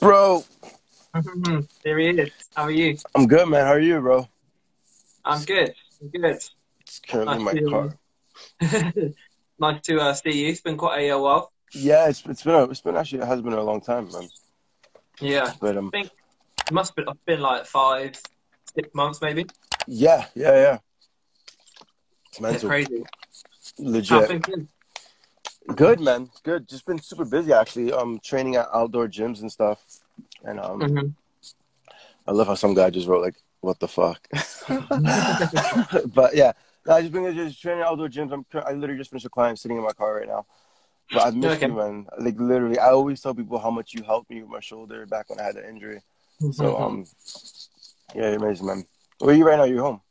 Bro. There he is. How are you? I'm good, man. How are you, bro? I'm good. It's currently nice in my car. Nice to see you. It's been quite a while. Yeah, it has been a long time, man. Yeah. But I think it must have been like 5, 6 months maybe. Yeah. It's mental. It's crazy. Legit. Good, man. Good. Just been super busy, actually. Training at outdoor gyms and stuff. And I love how some guy just wrote, like, what the fuck? But, yeah. No, I've just been training at outdoor gyms. I literally just finished a client sitting in my car right now. But I've missed you, man. Like, literally, I always tell people how much you helped me with my shoulder back when I had the injury. So, yeah, you're amazing, man. Where are you right now? You're home?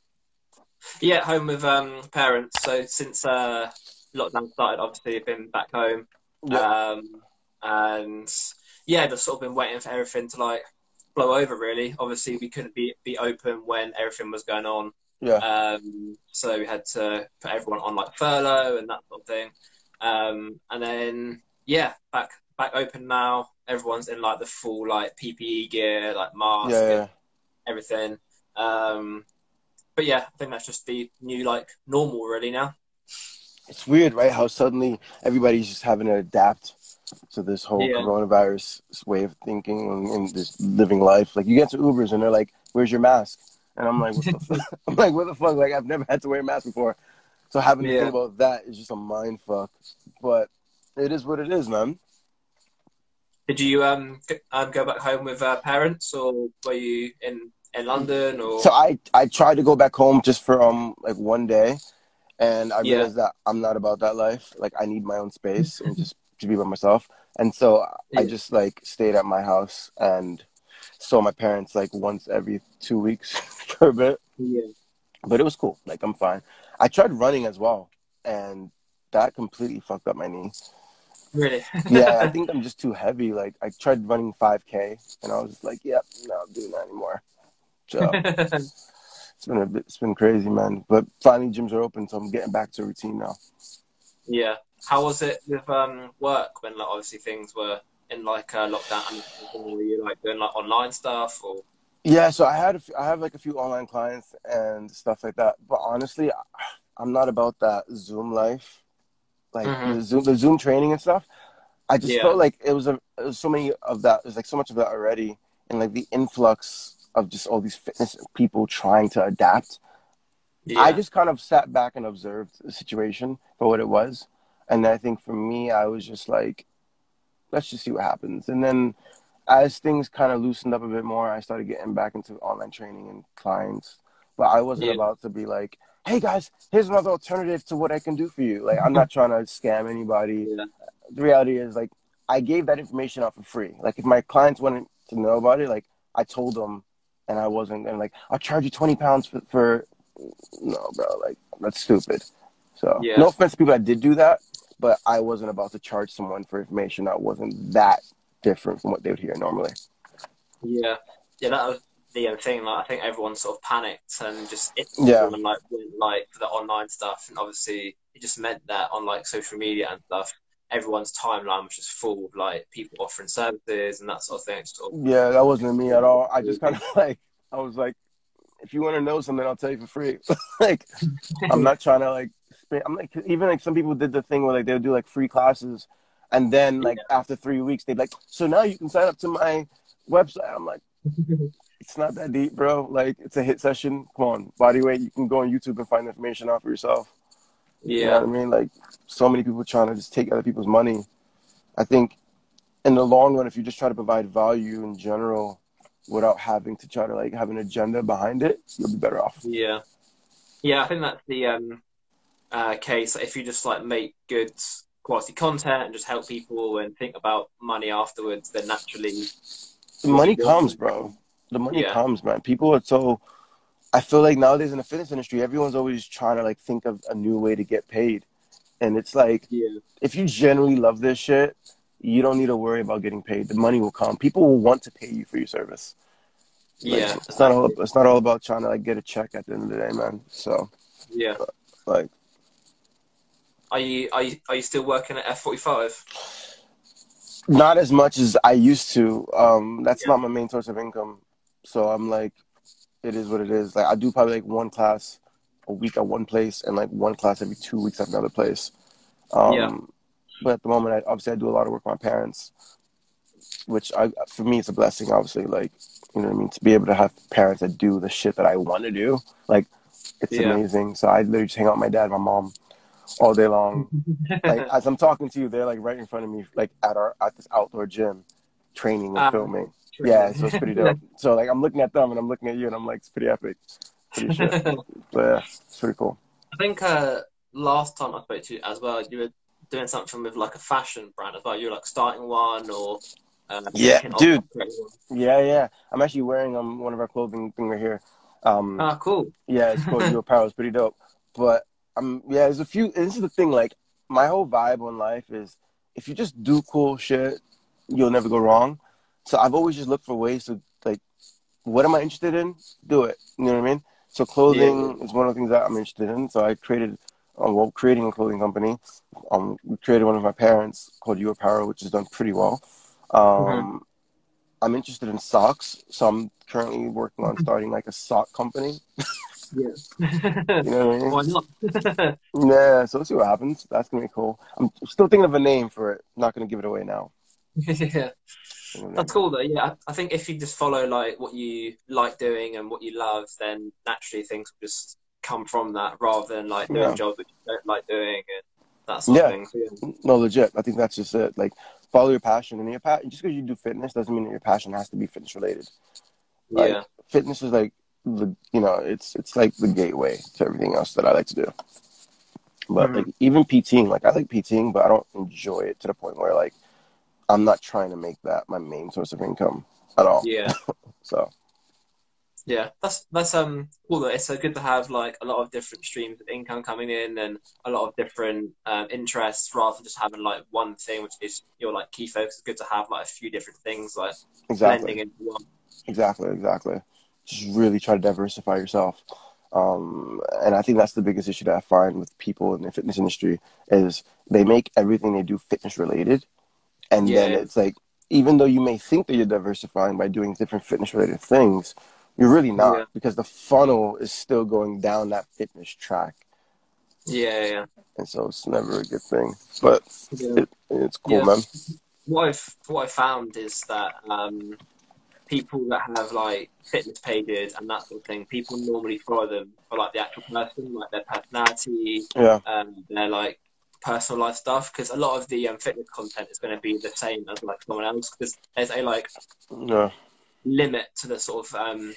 Yeah, at home with parents. So, since... lockdown started, obviously, been back home, and yeah, just sort of been waiting for everything to like blow over. Really, obviously, we couldn't be open when everything was going on. Yeah. So we had to put everyone on like furlough and that sort of thing. And then yeah, back open now. Everyone's in like the full like PPE gear, like mask, and everything. But yeah, I think that's just the new like normal really now. It's weird, right? How suddenly everybody's just having to adapt to this whole coronavirus way of thinking and just living life. Like, you get to Ubers and they're like, "Where's your mask?" And I'm like, "What the fuck?" I'm like, "What the fuck?" Like, I've never had to wear a mask before, so having to think about that is just a mind fuck. But it is what it is, man. Did you go back home with parents, or were you in London? Or so I tried to go back home just for like one day. And I realized that I'm not about that life. Like, I need my own space and just to be by myself. And so I just, like, stayed at my house and saw my parents, like, once every 2 weeks for a bit. Yeah. But it was cool. Like, I'm fine. I tried running as well. And that completely fucked up my knee. Really? Yeah, I think I'm just too heavy. Like, I tried running 5K. And I was just like, yep, no, I'm doing that anymore. So... It's been crazy, man. But finally, gyms are open, so I'm getting back to routine now. Yeah. How was it with work when, like, obviously things were in like lockdown? And were you like doing like online stuff or? Yeah. So I have like a few online clients and stuff like that. But honestly, I'm not about that Zoom life, like the Zoom training and stuff. I just felt like it was so many of that. There's like so much of that already, and like the influx of just all these fitness people trying to adapt. Yeah. I just kind of sat back and observed the situation for what it was. And I think for me, I was just like, let's just see what happens. And then as things kind of loosened up a bit more, I started getting back into online training and clients. But I wasn't about to be like, hey guys, here's another alternative to what I can do for you. Like, I'm not trying to scam anybody. Yeah. The reality is, like, I gave that information out for free. Like, if my clients wanted to know about it, like, I told them. And I wasn't, and like, I'll charge you 20 pounds for no, bro, like, that's stupid. So, no offense to people that did do that, but I wasn't about to charge someone for information that wasn't that different from what they would hear normally. Yeah. Yeah, that was the thing. Like, I think everyone sort of panicked and just, and like, went, like, for the online stuff. And obviously, it just meant that on, like, social media and stuff, everyone's timeline was just full of like people offering services and that sort of thing. Yeah, that wasn't me at all. I just kind of like, I was like, if you want to know something, I'll tell you for free. Like, I'm not trying to like, I'm like, even like some people did the thing where like they would do like free classes and then like after 3 weeks they'd like, so now you can sign up to my website. I'm like, it's not that deep, bro. Like, it's a hit session. Come on, body weight. You can go on YouTube and find information out for yourself. Yeah. You know what I mean? Like, so many people trying to just take other people's money. I think in the long run, if you just try to provide value in general without having to try to, like, have an agenda behind it, you'll be better off. Yeah. Yeah, I think that's the case. If you just, like, make good quality content and just help people and think about money afterwards, then naturally... The money comes, bro. The money comes, man. People are so... I feel like nowadays in the fitness industry, everyone's always trying to like think of a new way to get paid. And it's like, if you genuinely love this shit, you don't need to worry about getting paid. The money will come. People will want to pay you for your service. Like, yeah. It's not all about trying to like get a check at the end of the day, man. So yeah. But, like, are you still working at F45? Not as much as I used to. That's not my main source of income. So I'm like, it is what it is. Like I do probably like one class a week at one place and like one class every 2 weeks at another place. But at the moment, obviously I do a lot of work with my parents, which for me, it's a blessing, obviously. Like, you know what I mean? To be able to have parents that do the shit that I want to do. Like, it's amazing. So I literally just hang out with my dad and my mom all day long. Like, as I'm talking to you, they're like right in front of me, like at this outdoor gym, training and filming. True. Yeah, so it's pretty dope. So like I'm looking at them and I'm looking at you and I'm like, it's pretty epic. Pretty shit. But yeah, it's pretty cool. I think last time I spoke to you as well, you were doing something with like a fashion brand as well. You were like starting one or Yeah. I'm actually wearing one of our clothing thing right here. Cool. Yeah, it's called You Are Power. It's pretty dope. But yeah, there's a few. This is the thing. Like my whole vibe on life is if you just do cool shit, you'll never go wrong. So I've always just looked for ways to like, what am I interested in? Do it. You know what I mean? So clothing is one of the things that I'm interested in. So I created, well, creating a clothing company. We created one of my parents called You Are Power, which has done pretty well. I'm interested in socks, so I'm currently working on starting like a sock company. You know what I mean? Why not? Yeah, so let's see what happens. That's gonna be cool. I'm still thinking of a name for it. I'm not gonna give it away now. That's cool though. Yeah, I think if you just follow like what you like doing and what you love, then naturally things will just come from that, rather than like doing a job that you don't like doing and that sort of thing. No, legit. I think that's just it. Like, follow your passion. And your passion, just because you do fitness doesn't mean that your passion has to be fitness related. Like, fitness is like the, you know, it's like the gateway to everything else that I like to do. But like even PTing, like I like PTing, but I don't enjoy it to the point where like I'm not trying to make that my main source of income at all. So yeah, that's cool though. It's so good to have like a lot of different streams of income coming in and a lot of different interests, rather than just having like one thing, which is your like key focus. It's good to have like a few different things like blending into one. Exactly. Just really try to diversify yourself. And I think that's the biggest issue that I find with people in the fitness industry is they make everything they do fitness related. And then it's like, even though you may think that you're diversifying by doing different fitness related things, you're really not, because the funnel is still going down that fitness track. And so it's never a good thing, but it's cool, man. What I found is that people that have like fitness pages and that sort of thing, people normally follow them for like the actual person, like their personality, their like personal life stuff, because a lot of the fitness content is going to be the same as like someone else, because there's a like limit to the sort of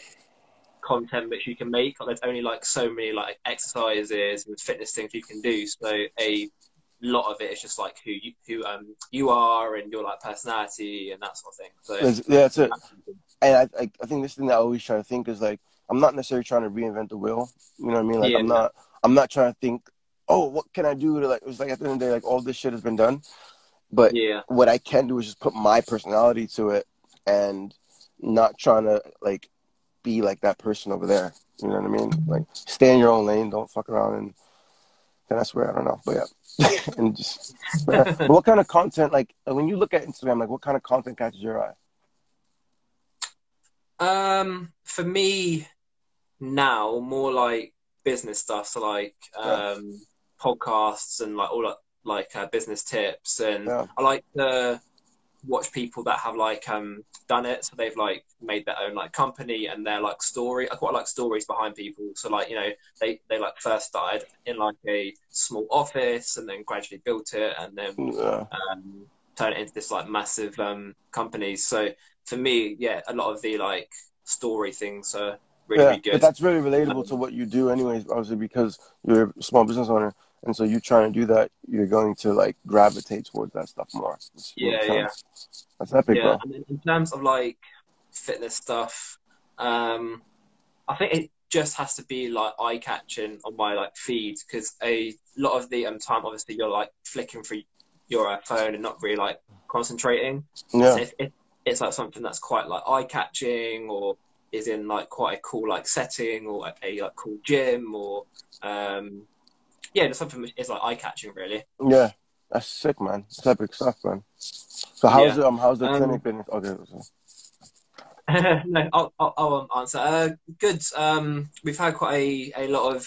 content which you can make. Like, there's only like so many like exercises and fitness things you can do, so a lot of it is just like who you are and your like personality and that sort of thing. So that's it. And I think this thing that I always try to think is like, I'm not necessarily trying to reinvent the wheel. You know what I mean? Like I'm not trying to think, oh, what can I do to like, it was like at the end of the day, like all this shit has been done. But what I can do is just put my personality to it and not trying to like be like that person over there. You know what I mean? Like stay in your own lane, don't fuck around and I swear, I don't know, but and just, but what kind of content, like when you look at Instagram, like what kind of content catches your eye? For me now, more like business stuff, so like podcasts and like all like business tips, and I like to watch people that have like done it, so they've like made their own like company and their like story. I quite like stories behind people, so like, you know, they like first started in like a small office and then gradually built it and then turned it into this like massive company. So for me, yeah, a lot of the like story things are really, really good. But that's really relatable to what you do anyways, obviously, because you're a small business owner, and so you're trying to do that, you're going to like gravitate towards that stuff more. That's epic, bro. And in terms of like fitness stuff, I think it just has to be like eye-catching on my like feed, because a lot of the time, obviously, you're like flicking through your phone and not really like concentrating. So if it's like something that's quite like eye-catching, or is in like quite a cool like setting, or a like cool gym, or just something is like eye-catching, really. Yeah, That's sick, man. That's epic stuff, man. So how's how's the clinic been? Okay. No, I'll answer. Good. We've had quite a lot of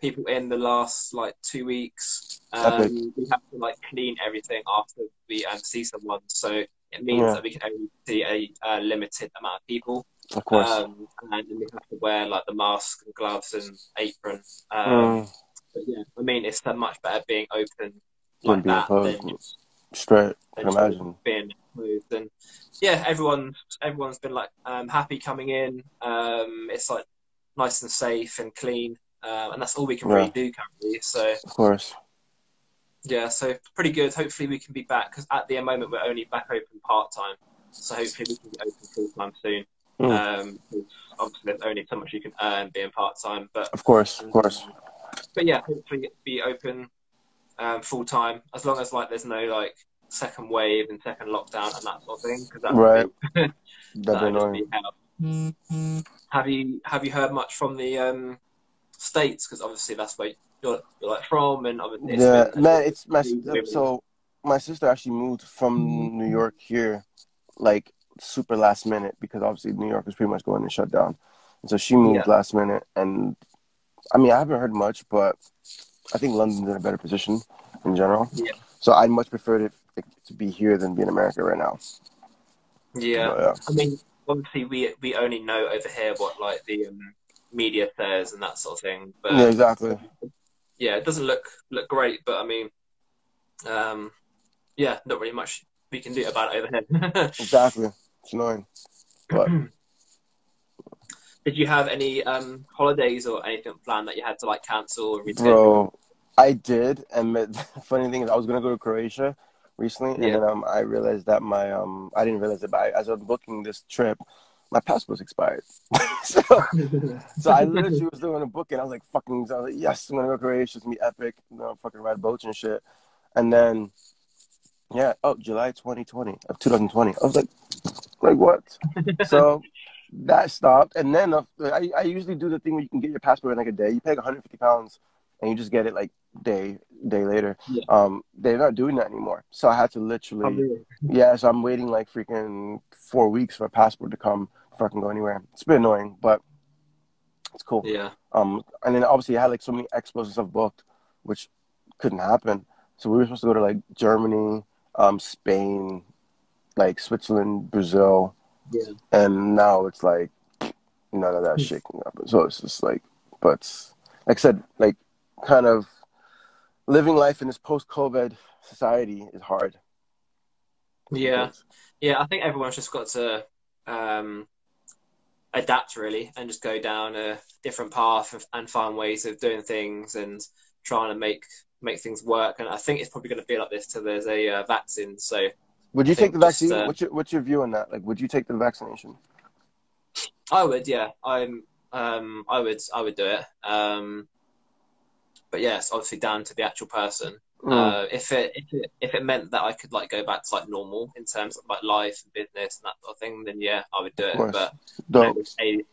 people in the last like 2 weeks. We have to like clean everything after we see someone, so it means that we can only see a limited amount of people. Of course. And then we have to wear like the mask and gloves and apron. But yeah, I mean, it's so much better being open like that than straight. Can imagine being moved. And yeah, everyone's been like happy coming in. It's like nice and safe and clean, and that's all we can really do currently. So of course, yeah. So pretty good. Hopefully we can be back, because at the moment we're only back open part time. So hopefully we can be open full time soon. Obviously there's only so much you can earn being part time, but of course. But yeah, hopefully it'll be open full time, as long as like there's no like second wave and second lockdown and that sort of thing, because that would be. Have you heard much from the States? Because obviously that's where you're like from, and obviously it's messed up. So my sister actually moved from New York here, like super last minute, because obviously New York is pretty much going to shut down, and so she moved last minute. And I mean, I haven't heard much, but I think London's in a better position in general. Yeah. So I much prefer to be here than be in America right now. Yeah. But, I mean, obviously we only know over here what like the media says and that sort of thing. But, yeah, exactly. Yeah, it doesn't look great, but I mean, yeah, not really much we can do about it over here. Exactly. It's annoying. But did you have any holidays or anything planned that you had to like cancel or reschedule? Bro, I did, and the funny thing is, I was gonna go to Croatia recently, and then I realized that my I didn't realize it, but as I was booking this trip, my passport's expired. so I literally was doing a booking. I was like, fucking, I was like, yes, I'm gonna go to Croatia. It's gonna be epic. I'm gonna fucking ride boats and shit. And then July 2020. I was like what? So that stopped, and then I usually do the thing where you can get your passport in like a day. You pay like £150, and you just get it like day later. Yeah. They're not doing that anymore, so I had to literally, so I'm waiting like freaking 4 weeks for a passport to come before I can go anywhere. It's a bit annoying, but it's cool. Yeah. And then obviously I had like so many expos and stuff booked, which couldn't happen. So we were supposed to go to like Germany, Spain, like Switzerland, Brazil. Yeah. And now it's like none of that shit can happen. So it's just like, but like I said, like kind of living life in this post-COVID society is hard. Yeah. Yeah, I think everyone's just got to adapt really, and just go down a different path and find ways of doing things and trying to make things work. And I think it's probably going to be like this till there's a vaccine. So would you take the vaccine? Just, what's your view on that? Like, would you take the vaccination? I would, yeah. I would do it. But yeah, it's obviously down to the actual person. If it meant that I could like go back to like normal in terms of like life and business and that sort of thing, then yeah, I would do it. But there's a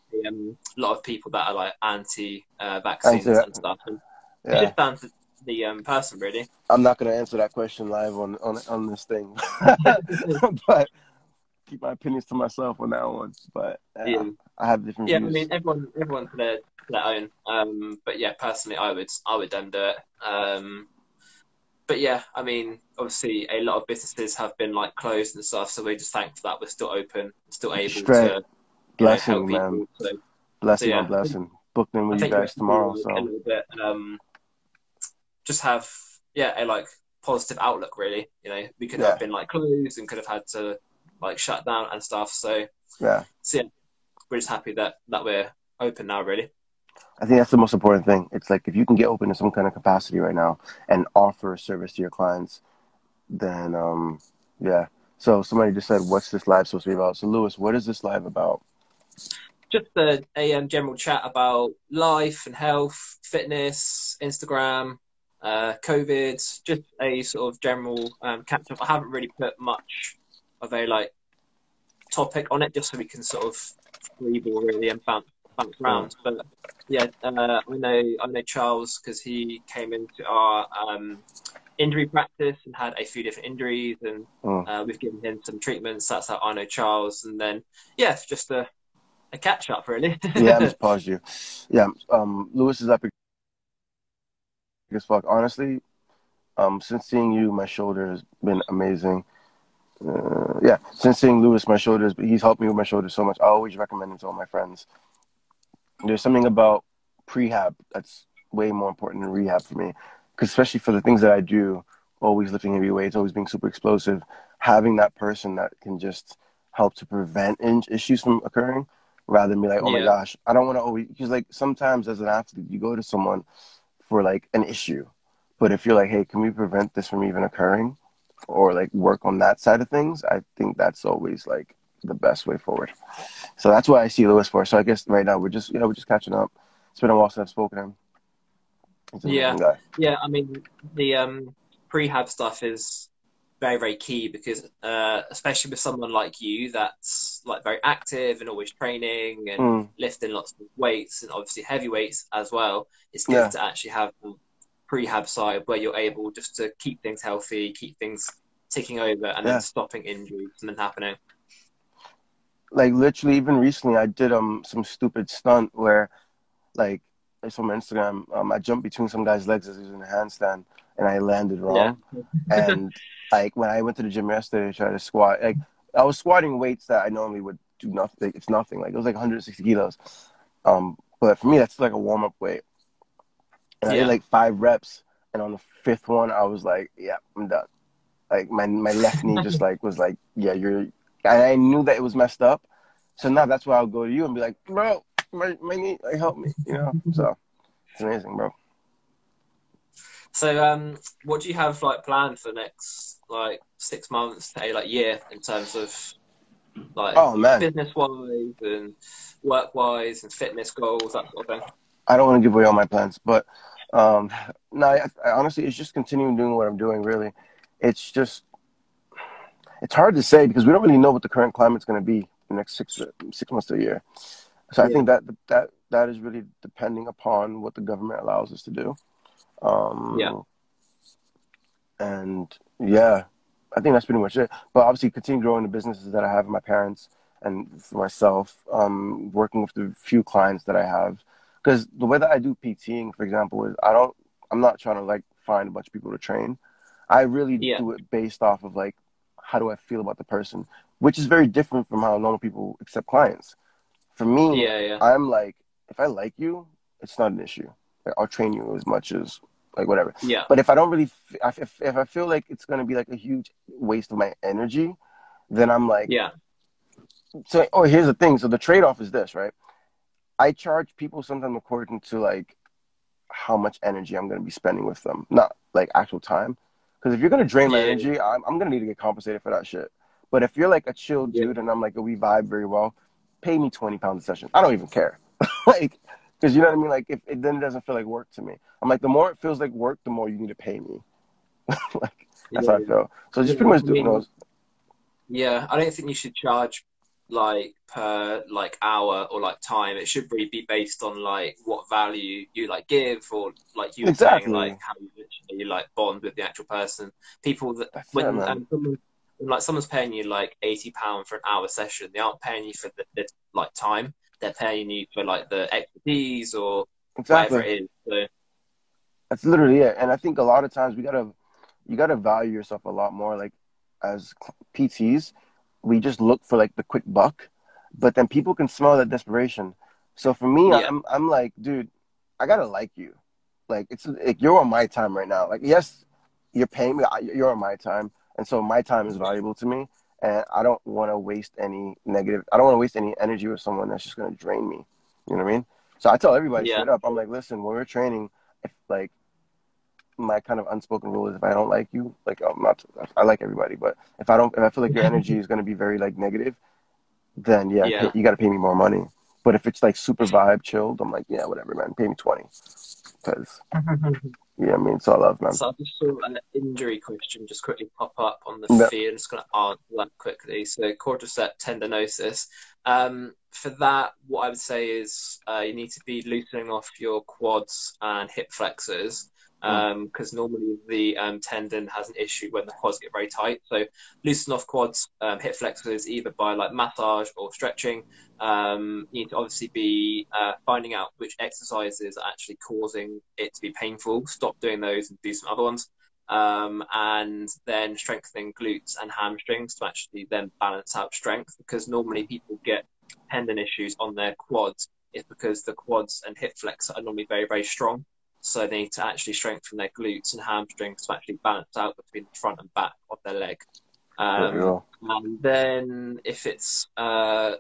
lot of people that are like anti-vaccines and stuff. And it just down to the person, really. I'm not going to answer that question live on this thing, but keep my opinions to myself on that one. But I have different views. I mean, everyone's their own. But yeah, personally, I would then do it. But yeah, I mean, obviously, a lot of businesses have been like closed and stuff, so we're just thankful that we're still open, still able to blessing, help people. So, blessing, so, yeah. Blessing. Booked in with you guys tomorrow. So. A little bit, just have a like positive outlook, really. You know, we could have been like closed and could have had to like shut down and stuff, so we're just happy that we're open now, really. I think that's the most important thing. It's like, if you can get open in some kind of capacity right now and offer a service to your clients, then so somebody just said, what's this live supposed to be about? So Lewis, what is this live about? Just a general chat about life and health, fitness, Instagram, COVID, just a sort of general catch-up. I haven't really put much of a like topic on it, just so we can sort of freeball really and bounce around. But yeah, I know Charles, because he came into our injury practice and had a few different injuries, and we've given him some treatments. That's how I know Charles. And then, yeah, it's just a catch up, really. Yeah, I just paused you. Yeah, Lewis is up as fuck. Honestly, since seeing you, my shoulder has been amazing. Yeah, since seeing Lewis, my shoulders, he's helped me with my shoulders so much. I always recommend him to all my friends. There's something about prehab that's way more important than rehab for me, because especially for the things that I do, always lifting heavy weights, always being super explosive, having that person that can just help to prevent issues from occurring, rather than be like, oh my gosh, I don't want to always, because like sometimes as an athlete, you go to someone for like an issue, but if you're like, hey, can we prevent this from even occurring, or like work on that side of things, I think that's always like the best way forward. So that's what I see Lewis for. So I guess right now we're just, you know, we're just catching up. It's been a while since I've spoken to him. Yeah, I mean, the prehab stuff is very, very key, because especially with someone like you that's like very active and always training and lifting lots of weights and obviously heavy weights as well, it's good to actually have the prehab side where you're able just to keep things healthy, keep things ticking over, and then stopping injuries from happening. Like literally even recently I did some stupid stunt where like, it's on my Instagram, I jumped between some guy's legs as he was in a handstand, and I landed wrong. And like when I went to the gym yesterday to try to squat, like I was squatting weights that I normally would do nothing. It's nothing. Like it was like 160 kilos. But for me, that's like a warm up weight. And I did like 5 reps, and on the 5th one, I was like, yeah, I'm done. Like my left knee just like was like, yeah, you're. And I knew that it was messed up. So now that's why I'll go to you and be like, bro. My knee, like, help me, you know? So, it's amazing, bro. So, what do you have, like, planned for the next, like, 6 months, to a, like, year in terms of, like, business-wise and work-wise and fitness goals, that sort of thing? I don't want to give away all my plans, but, no, I honestly, it's just continuing doing what I'm doing, really. It's just, it's hard to say because we don't really know what the current climate's going to be the next six months to a year. So I think that is really depending upon what the government allows us to do. And yeah, I think that's pretty much it. But obviously continue growing the businesses that I have, my parents and for myself, working with the few clients that I have. Because the way that I do PTing, for example, is I'm not trying to like find a bunch of people to train. I really do it based off of like, how do I feel about the person? Which is very different from how normal people accept clients. For me, I'm like, if I like you, it's not an issue. Like, I'll train you as much as, like, whatever. Yeah. But if I don't really, if I feel like it's going to be, like, a huge waste of my energy, then I'm like, So, oh, here's the thing. So the trade-off is this, right? I charge people sometimes according to, like, how much energy I'm going to be spending with them. Not, like, actual time. Because if you're going to drain my energy, I'm going to need to get compensated for that shit. But if you're, like, a chill dude and I'm, like, we vibe very well, pay me 20 pounds a session. I don't even care. Like, because you know what I mean? Like, then it doesn't feel like work to me. I'm like, the more it feels like work, the more you need to pay me. Like, that's how I feel. So just pretty much doing those. Yeah, I don't think you should charge, like, per, like, hour or, like, time. It should really be based on, like, what value you, like, give or, like, you saying, like, how you literally, like, bond with the actual person. People that, like someone's paying you like £80 for an hour session, they aren't paying you for the like time. They're paying you for like the expertise or whatever it is. So that's literally it. And I think a lot of times you gotta value yourself a lot more. Like as PTs, we just look for like the quick buck, but then people can smell that desperation. So for me, I'm like, dude, I gotta like you. Like it's like you're on my time right now. Like yes, you're paying me. You're on my time. And so my time is valuable to me, and I don't want to waste any negative. I don't want to waste any energy with someone that's just going to drain me. You know what I mean? So I tell everybody straight up. I'm like, listen, when we're training, if, like my kind of unspoken rule is if I don't like you, like I'm not. I like everybody, but if I feel like your energy is going to be very like negative, then you got to pay me more money. But if it's like super vibe chilled, I'm like, yeah, whatever, man. Pay me 20. Because, yeah, I mean, it's all love, man. So I just saw an injury question just quickly pop up on the feed. I'm just going to answer that quickly. So quadricep tendinosis. For that, what I would say is you need to be loosening off your quads and hip flexors. because normally the tendon has an issue when the quads get very tight. So loosen off quads, hip flexors, either by like massage or stretching. You need to obviously be finding out which exercises are actually causing it to be painful. Stop doing those and do some other ones. And then strengthening glutes and hamstrings to actually then balance out strength, because normally people get tendon issues on their quads. It's because the quads and hip flexor are normally very, very strong. So they need to actually strengthen their glutes and hamstrings to actually balance out between the front and back of their leg. And then if it's also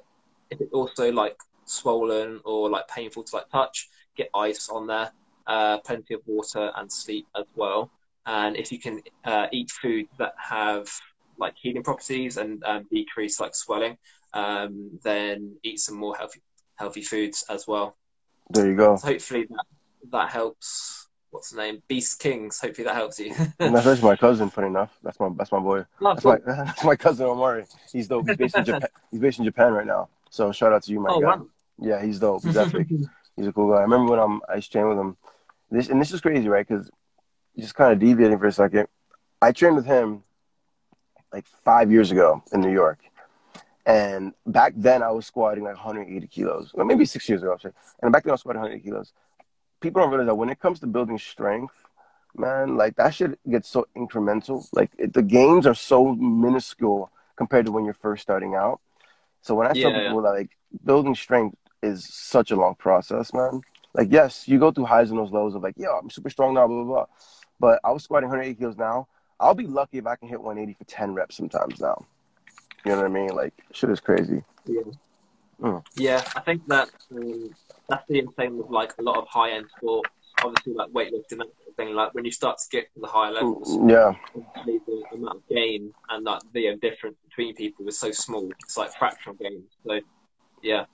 like swollen or like painful to like touch, get ice on there, plenty of water and sleep as well. And if you can eat food that have like healing properties and decrease like swelling, then eat some more healthy foods as well. There you go. So hopefully that helps. What's the name? Beast Kings. Hopefully that helps you. That's actually my cousin. Funny enough, that's my boy. That's my cousin Omari. He's dope. He's based in Japan. He's based in Japan right now. So shout out to you, my guy. Wow. Yeah, he's dope. He's epic. He's a cool guy. I remember when I trained with him. This is crazy, right? Because just kind of deviating for a second, I trained with him like 5 years ago in New York, and back then I was squatting like 180 kilos. Well, maybe 6 years ago, actually. And back then I was squatting 180 kilos. People don't realize that when it comes to building strength, man, like that shit gets so incremental. Like the gains are so minuscule compared to when you're first starting out. So when I tell people that like building strength is such a long process, man. Like, yes, you go through highs and those lows of like, yo, I'm super strong now, blah, blah, blah. But I was squatting 180 kilos now. I'll be lucky if I can hit 180 for 10 reps sometimes now. You know what I mean? Like, shit is crazy. Yeah. Mm. Yeah, I think that's the same with, like, a lot of high-end sports. Obviously, like, weightlifting, that sort of thing. Like, when you start to get to the higher levels, the amount of gain and, like, the difference between people is so small. It's like fractional gains. So, yeah.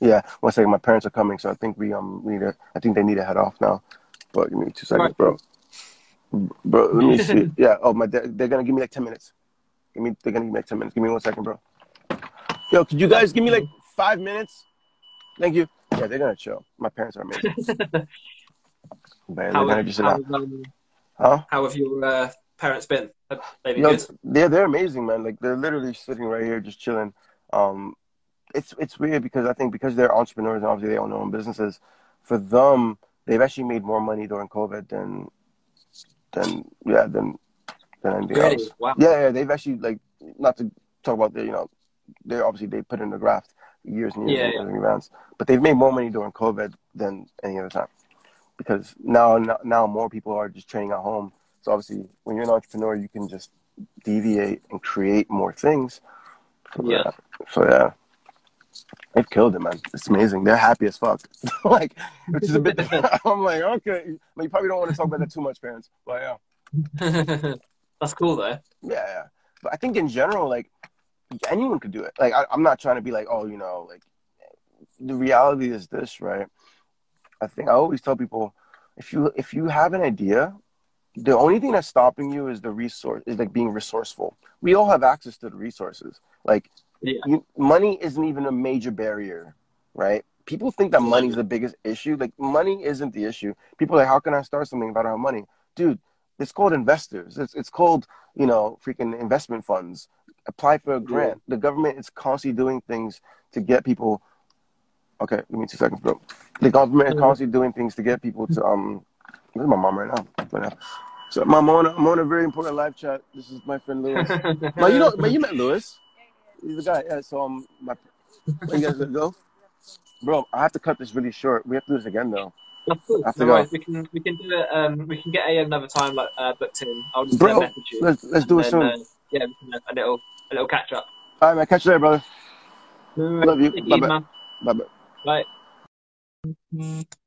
Yeah, 1 second. My parents are coming, so I think we need to. I think they need to head off now. But give me 2 seconds, bro. Bro, let me see. Yeah. Oh my, they're gonna give me like 10 minutes. They're gonna give me like 10 minutes. Give me 1 second, bro. Yo, could you guys give me like 5 minutes? Thank you. Yeah, they're gonna chill. My parents are amazing. Man, how have your parents been? Yo, they're amazing, man. Like they're literally sitting right here, just chilling. It's weird because I think because they're entrepreneurs and obviously they own their own businesses, for them, they've actually made more money during COVID than anybody else. Wow. Yeah, they've actually, like, not to talk about their, you know, they put in the graft years and years and rounds, but they've made more money during COVID than any other time because now more people are just training at home. So obviously when you're an entrepreneur, you can just deviate and create more things. So yeah. They've killed it, man. It's amazing. They're happy as fuck. Like, which is a bit... I'm like, okay. Like, you probably don't want to talk about that too much, parents. But, yeah. That's cool, though. Yeah. But I think in general, like, anyone could do it. Like, I'm not trying to be like, oh, you know, like, the reality is this, right? I think I always tell people, if you have an idea, the only thing that's stopping you is the resource, is, like, being resourceful. We all have access to the resources. Like... Yeah. Money isn't even a major barrier, right? People think that money is the biggest issue. Like, money isn't the issue. People are like, how can I start something if I don't have money? Dude, it's called investors. It's called, you know, freaking investment funds. Apply for a grant. Yeah. The government is constantly doing things to get people... Okay, give me 2 seconds, bro. The government is constantly doing things to get people to... Where's my mom right now? So, I'm on a very important live chat. This is my friend, Lewis. but you met Lewis. He's a guy, yeah, so you guys gonna go? Bro, I have to cut this really short. We have to do this again, though. That's cool. We can do it, we can get AM another time, like, booked in. I'll just message you. Let's do it soon. Yeah, we can have a little catch-up. All right, man, catch you later, brother. Love you. Bye-bye. Bye.